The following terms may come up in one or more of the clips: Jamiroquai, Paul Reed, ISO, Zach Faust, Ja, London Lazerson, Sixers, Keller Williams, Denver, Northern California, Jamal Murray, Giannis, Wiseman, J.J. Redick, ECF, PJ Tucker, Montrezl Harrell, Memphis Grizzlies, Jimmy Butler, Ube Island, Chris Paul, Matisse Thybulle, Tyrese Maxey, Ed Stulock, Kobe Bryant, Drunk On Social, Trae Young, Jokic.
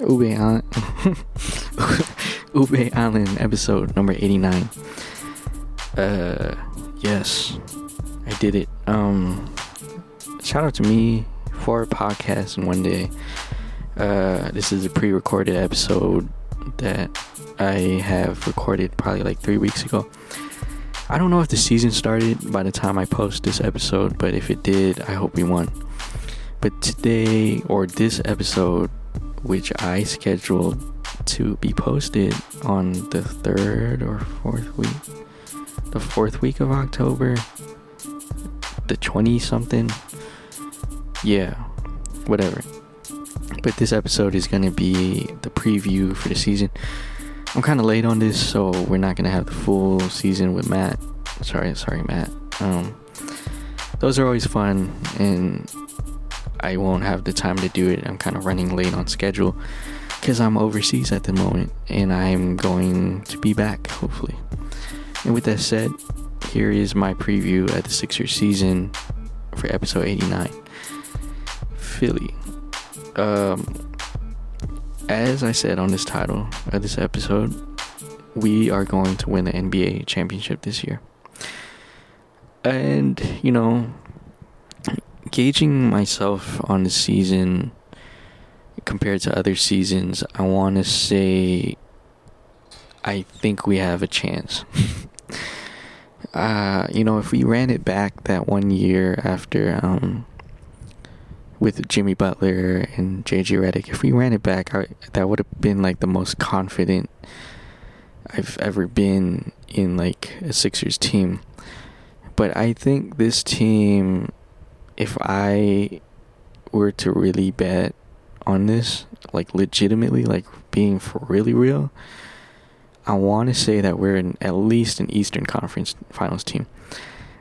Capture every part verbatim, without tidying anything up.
Ube Island, Ube Island episode number eighty-nine. Uh, yes, I did it. Um, shout out to me for a podcast in one day. Uh, this is a pre-recorded episode that I have recorded probably like three weeks ago. I don't know if the season started by the time I post this episode, but if it did, I hope we won. But today, or this episode, which I scheduled to be posted on the third or fourth week, the fourth week of October, the twenty something, yeah, whatever. But this episode is going to be the preview for the season. I'm kind of late on this, so we're not going to have the full season with Matt. Sorry, sorry, Matt. Um, those are always fun, and I won't have the time to do it. I'm kind of running late on schedule because I'm overseas at the moment, and I'm going to be back, hopefully. And with that said, here is my preview at the Sixers season for episode eighty-nine. Philly. Um, as I said on this title of this episode, we are going to win the N B A championship this year. And, you know, gauging myself on the season compared to other seasons, I want to say I think we have a chance. uh, you know, if we ran it back that one year after um, with Jimmy Butler and J J. Redick, if we ran it back, I, that would have been like the most confident I've ever been in like a Sixers team. But I think this team, if I were to really bet on this, like legitimately, like being for really real, I want to say that we're in at least an Eastern Conference Finals team.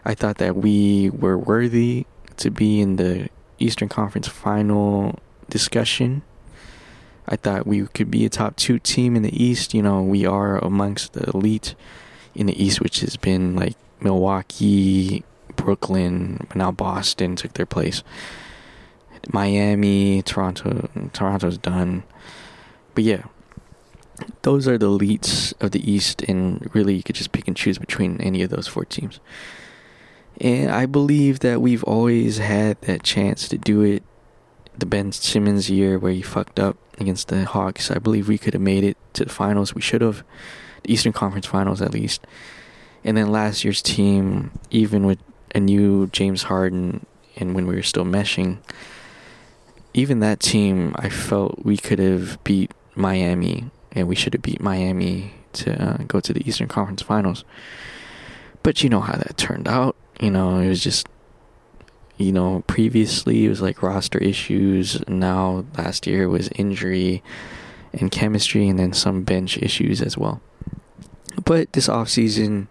I thought that we were worthy to be in the Eastern Conference Final discussion. I thought we could be a top two team in the East. You know, we are amongst the elite in the East, which has been like Milwaukee, Brooklyn, but now Boston took their place. Miami, Toronto, Toronto's done. But yeah, those are the elites of the East, and really you could just pick and choose between any of those four teams. And I believe that we've always had that chance to do it. The Ben Simmons year where he fucked up against the Hawks, I believe we could have made it to the finals. We should have. The Eastern Conference Finals at least. And then last year's team, even with a new James Harden, and when we were still meshing, even that team, I felt we could have beat Miami, and we should have beat Miami to uh, go to the Eastern Conference Finals. But you know how that turned out. You know, it was just, you know, previously it was like roster issues. Now last year it was injury and chemistry, and then some bench issues as well. But this offseason,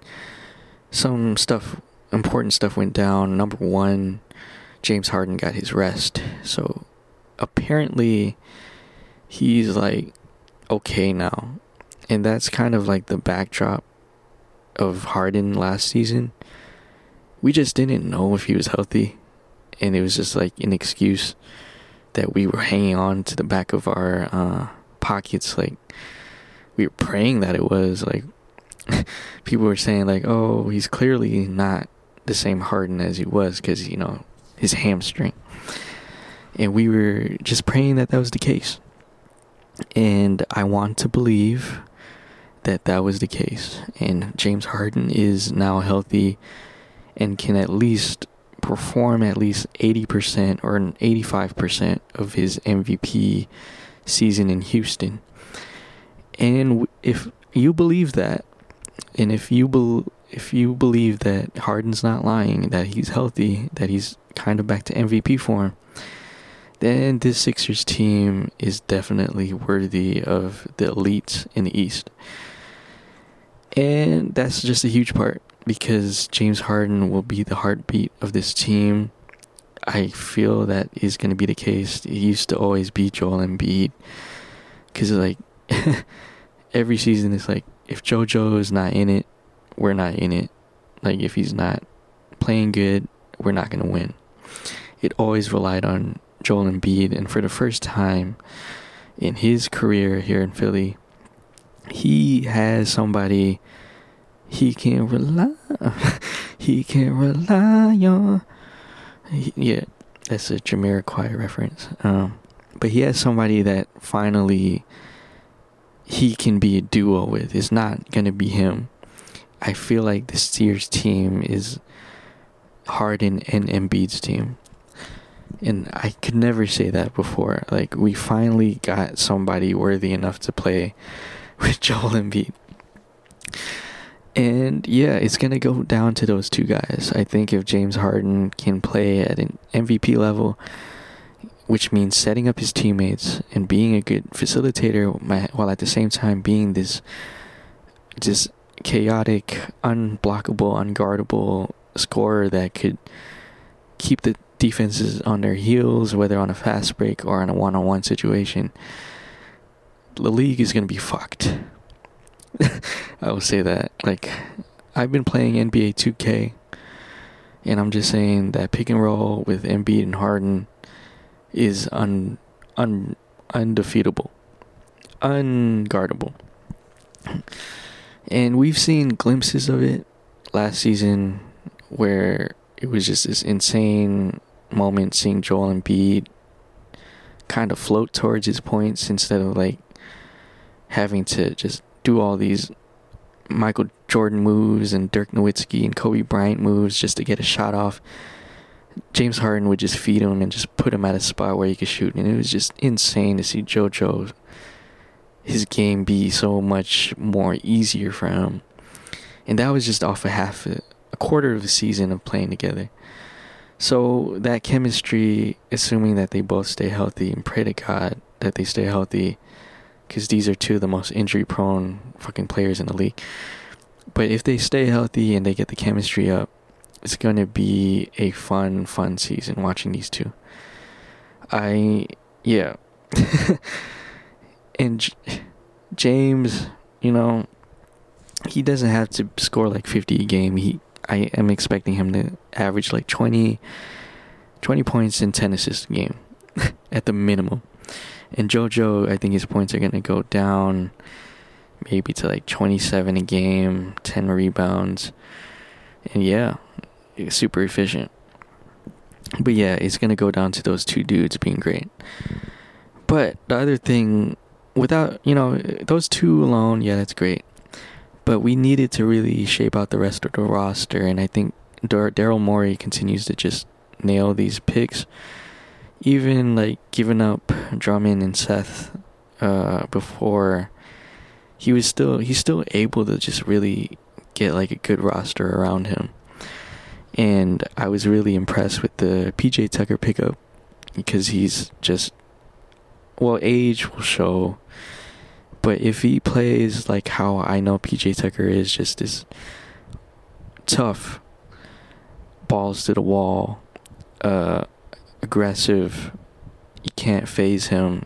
some stuff, important stuff went down. Number one, James Harden got his rest. So apparently he's like okay now. And that's kind of like the backdrop of Harden last season. We just didn't know if he was healthy. And it was just like an excuse that we were hanging on to the back of our uh, pockets. Like we were praying that it was like, people were saying like, oh, he's clearly not the same Harden as he was because, you know, his hamstring. And we were just praying that that was the case. And I want to believe that that was the case. And James Harden is now healthy and can at least perform at least eighty percent or eighty-five percent of his M V P season in Houston. And if you believe that, and if you be- if you believe that Harden's not lying, that he's healthy, that he's kind of back to M V P form, then this Sixers team is definitely worthy of the elites in the East. And that's just a huge part because James Harden will be the heartbeat of this team. I feel that is going to be the case. It used to always be Joel Embiid because, like, every season it's like, if JoJo is not in it, we're not in it. Like, if he's not playing good, we're not going to win. It always relied on Joel Embiid, and for the first time in his career here in Philly, he has somebody he can rely on. He can rely on. Yeah, that's a Jamiroquai reference. Um, but he has somebody that finally he can be a duo with. It's not going to be him. I feel like this year's team is Harden and Embiid's team. And I could never say that before. Like, we finally got somebody worthy enough to play with Joel Embiid. And, yeah, it's going to go down to those two guys. I think if James Harden can play at an M V P level, which means setting up his teammates and being a good facilitator while at the same time being this just chaotic, unblockable, unguardable scorer that could keep the defenses on their heels, whether on a fast break or on a one-on-one situation, the league is going to be fucked. I will say that. Like, I've been playing N B A two K, and I'm just saying that pick and roll with Embiid and Harden is un, un undefeatable, unguardable. And we've seen glimpses of it last season where it was just this insane moment seeing Joel Embiid kind of float towards his points instead of, like, having to just do all these Michael Jordan moves and Dirk Nowitzki and Kobe Bryant moves just to get a shot off. James Harden would just feed him and just put him at a spot where he could shoot. And it was just insane to see JoJo, his game be so much more easier for him. And that was just off of half a, a quarter of a season of playing together. So that chemistry, assuming that they both stay healthy, and pray to God that they stay healthy, because these are two of the most injury-prone fucking players in the league. But if they stay healthy and they get the chemistry up, it's going to be a fun, fun season watching these two. I, yeah. And J- James, you know, he doesn't have to score like fifty a game. He, I am expecting him to average like twenty, twenty points and ten assists a game at the minimum. And JoJo, I think his points are going to go down maybe to like twenty-seven a game, ten rebounds. And yeah, it's super efficient. But yeah, it's going to go down to those two dudes being great. But the other thing, without, you know, those two alone, yeah, that's great. But we needed to really shape out the rest of the roster. And I think Dar- Daryl Morey continues to just nail these picks. Even, like, giving up Drummond and Seth uh, before, he was still, he's still able to just really get, like, a good roster around him. And I was really impressed with the P J Tucker pickup because he's just, well, age will show. But if he plays like how I know P J Tucker is, just this tough, balls to the wall, uh, aggressive, you can't phase him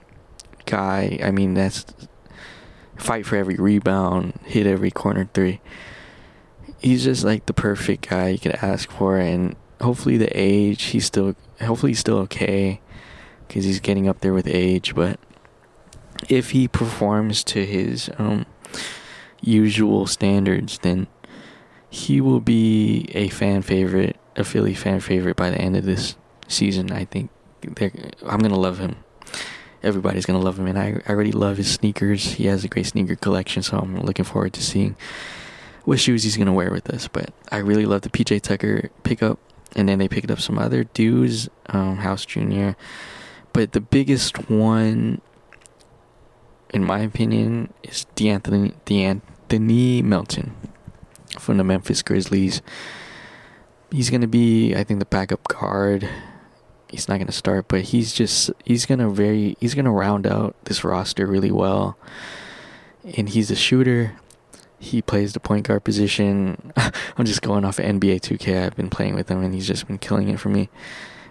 guy. I mean, that's fight for every rebound, hit every corner three. He's just like the perfect guy you could ask for. And hopefully the age, he's still, hopefully he's still okay because he's getting up there with age. But if he performs to his um, usual standards, then he will be a fan favorite, a Philly fan favorite by the end of this season. I think I'm going to love him. Everybody's going to love him. And I, I already love his sneakers. He has a great sneaker collection, so I'm looking forward to seeing what shoes he's going to wear with us. But I really love the P J Tucker pickup. And then they picked up some other dudes, um, House Junior But the biggest one, in my opinion, is De'Anthony, De'Anthony Melton from the Memphis Grizzlies. He's going to be, I think, the backup guard. He's not going to start, but he's just, he's going to very, he's going to round out this roster really well. And he's a shooter. He plays the point guard position. I'm just going off of N B A two K. I've been playing with him, and he's just been killing it for me.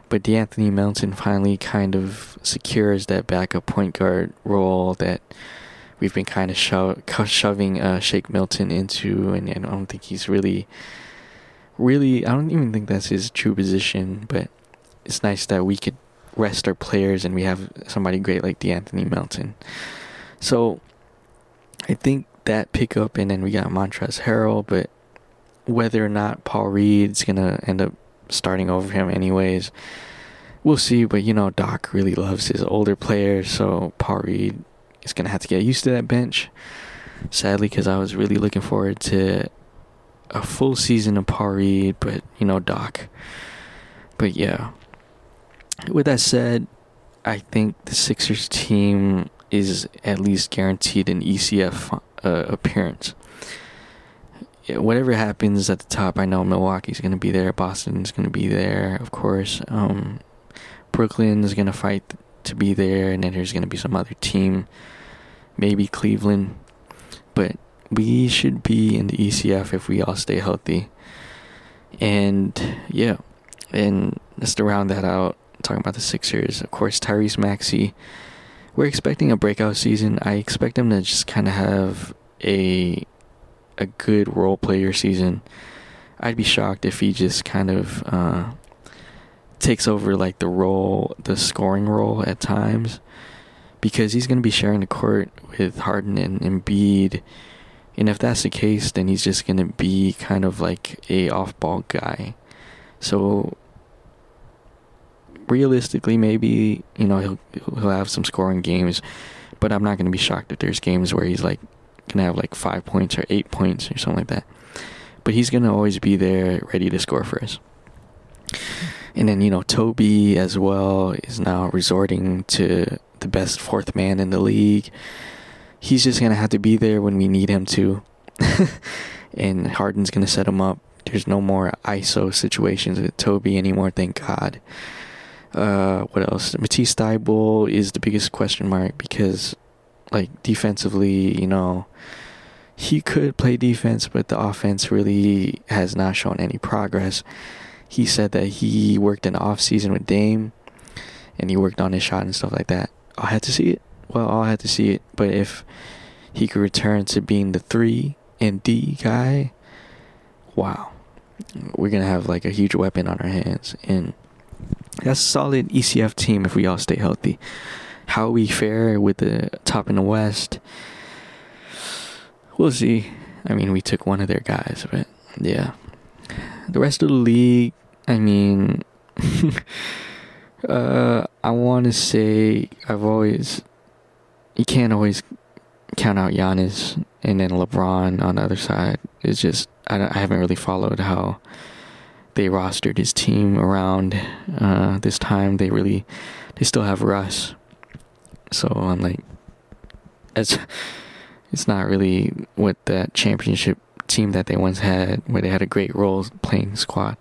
But De'Anthony Melton finally kind of secures that backup point guard role that we've been kind of sho- shoving uh, Shake Milton into. And, and I don't think he's really... Really, I don't even think that's his true position, but it's nice that we could rest our players, and we have somebody great like De'Anthony Melton. So I think that pickup, and then we got Montrezl Harrell, but whether or not Paul Reed's going to end up starting over him anyways, we'll see. But, you know, Doc really loves his older players, so Paul Reed is going to have to get used to that bench, sadly, because I was really looking forward to a full season of Paul Reed, but, you know, Doc. But, yeah. With that said, I think the Sixers team is at least guaranteed an E C F uh, appearance. Whatever happens at the top, I know Milwaukee's going to be there. Boston's going to be there, of course. Um, Brooklyn's going to fight to be there, and then there's going to be some other team. Maybe Cleveland. But we should be in the E C F if we all stay healthy. And, yeah. And just to round that out, talking about the Sixers, of course, Tyrese Maxey. We're expecting a breakout season. I expect him to just kind of have a... a good role player season. I'd be shocked if he just kind of uh, takes over like the role, the scoring role at times, because he's going to be sharing the court with Harden and Embiid, and if that's the case, then he's just going to be kind of like a off-ball guy. So realistically, maybe, you know, he'll, he'll have some scoring games, but I'm not going to be shocked if there's games where he's like can have like five points or eight points or something like that. But he's going to always be there ready to score for us. And then, you know, Toby as well is now resorting to the best fourth man in the league. He's just going to have to be there when we need him to. And Harden's going to set him up. There's no more I S O situations with Toby anymore, thank God. Uh, what else? Matisse Thybulle is the biggest question mark because... like, defensively, you know, he could play defense, but the offense really has not shown any progress. He said that he worked in the offseason with Dame, and he worked on his shot and stuff like that. I'll have to see it. Well, I'll have to see it. But if he could return to being the three and D guy, wow. We're going to have, like, a huge weapon on our hands. And that's a solid E C F team if we all stay healthy. How we fare with the top in the West, we'll see. I mean, we took one of their guys, but yeah. The rest of the league, I mean, uh, I want to say I've always, you can't always count out Giannis and then LeBron on the other side. It's just, I, I haven't really followed how they rostered his team around uh, this time. They really, they still have Russ. So I'm like, it's, it's not really what that championship team that they once had, where they had a great role playing squad.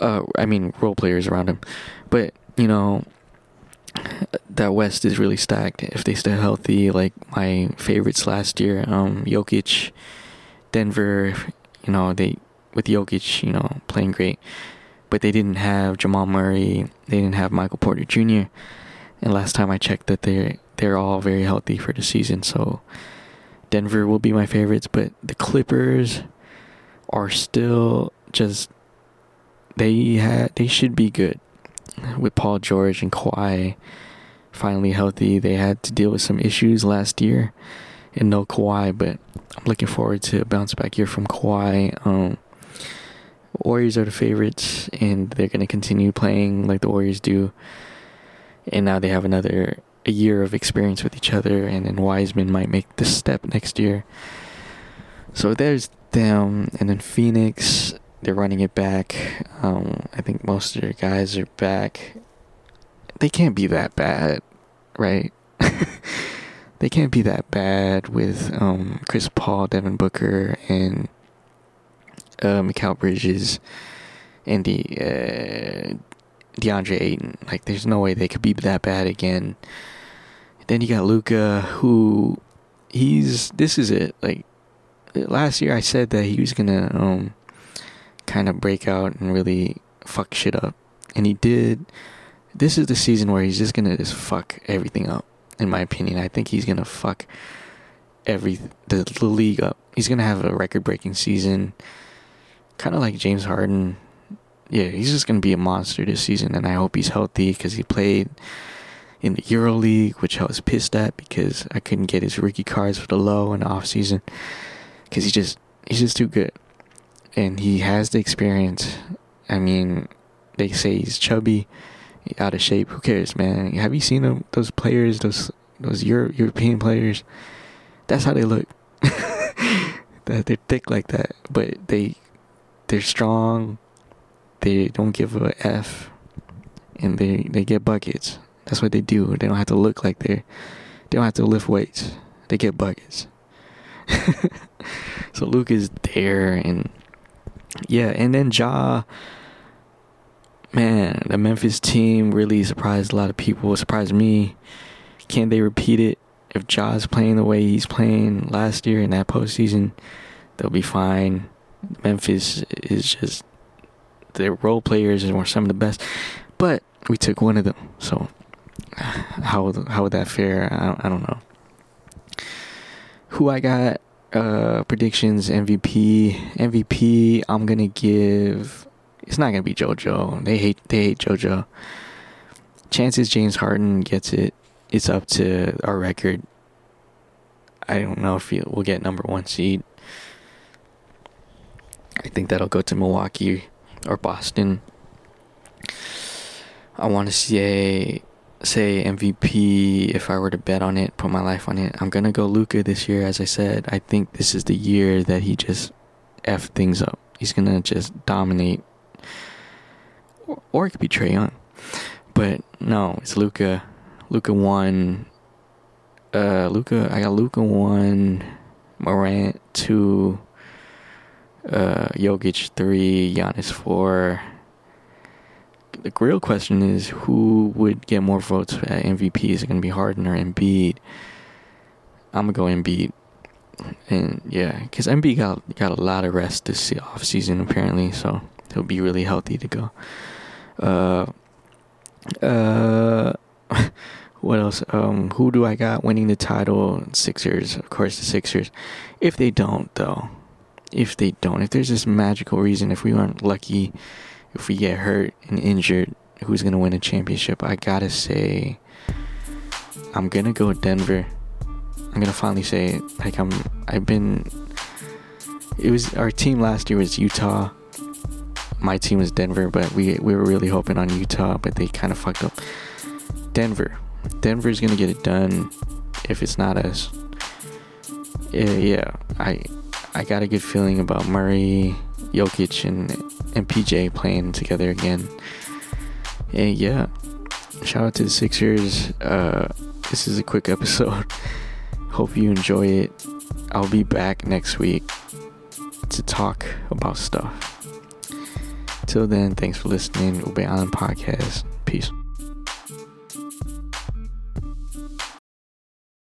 Uh, I mean, role players around them. But, you know, that West is really stacked if they stay healthy. Like my favorites last year, um, Jokic, Denver, you know, they with Jokic, you know, playing great. But they didn't have Jamal Murray. They didn't have Michael Porter Junior And last time I checked that they're, they're all very healthy for the season. So Denver will be my favorites. But the Clippers are still just... They had they should be good. With Paul George and Kawhi finally healthy. They had to deal with some issues last year. And no Kawhi. But I'm looking forward to a bounce back year from Kawhi. Um, Warriors are the favorites. And they're going to continue playing like the Warriors do. And now they have another a year of experience with each other, and then Wiseman might make the step next year. So there's them, and then Phoenix, they're running it back. Um, I think most of their guys are back. They can't be that bad, right? They can't be that bad with um, Chris Paul, Devin Booker, and uh, Mikal Bridges, and the... Uh, DeAndre Ayton. Like, there's no way they could be that bad again. Then you got Luka, who he's this is it. Like last year, I said that he was gonna um kind of break out and really fuck shit up, and he did. This is the season where he's just gonna just fuck everything up. In my opinion, I think he's gonna fuck every the, the league up. He's gonna have a record-breaking season, kind of like James Harden. yeah, he's just going to be a monster this season, and I hope he's healthy because he played in the EuroLeague, which I was pissed at because I couldn't get his rookie cards for the low in the offseason because he just, he's just too good. And he has the experience. I mean, they say he's chubby, out of shape. Who cares, man? Have you seen them, those players, those those Euro, European players? That's how they look. They're thick like that, but they, they're strong. They don't give a F, and they, they get buckets. That's what they do. They don't have to look like they're, they don't have to lift weights. They get buckets. So Luka is there, and yeah, and then Ja, man, the Memphis team really surprised a lot of people. Surprised me. Can they repeat it? If Ja's playing the way he's playing last year in that postseason, they'll be fine. Memphis is just, their role players are some of the best, but we took one of them. So how how would that fare? I don't, I don't know. Who I got uh, predictions M V P M V P. I'm gonna give. It's not gonna be JoJo. They hate they hate JoJo. Chances James Harden gets it. It's up to our record. I don't know if we'll get number one seed. I think that'll go to Milwaukee or Boston. I want to say say M V P if I were to bet on it, put my life on it. I'm going to go Luka this year, as I said. I think this is the year that he just F things up. He's going to just dominate. Or, or it could be Trae Young. But no, it's Luka. Luka one, uh, Luka, I got Luka one, Morant two, uh, Jokic three, Giannis four. The real question is who would get more votes at M V P? Is it going to be Harden or Embiid? I'm going to go Embiid. And yeah, because Embiid got, got a lot of rest this offseason apparently, so he'll be really healthy to go. Uh, uh, What else? Um, who do I got winning the title? Sixers, of course, the Sixers. If they don't, though, if they don't, if there's this magical reason, if we aren't lucky, if we get hurt and injured, who's gonna win a championship? I gotta say, I'm gonna go Denver. I'm gonna finally say it. Like I'm, I've been. It was our team last year was Utah. My team was Denver, but we we were really hoping on Utah, but they kind of fucked up. Denver. Denver's going to get it done if it's not us. Yeah, yeah. I I got a good feeling about Murray, Jokic, and, and P J playing together again. And yeah, shout out to the Sixers. Uh, this is a quick episode. Hope you enjoy it. I'll be back next week to talk about stuff. Till then, thanks for listening. Ube Island Podcast. Peace.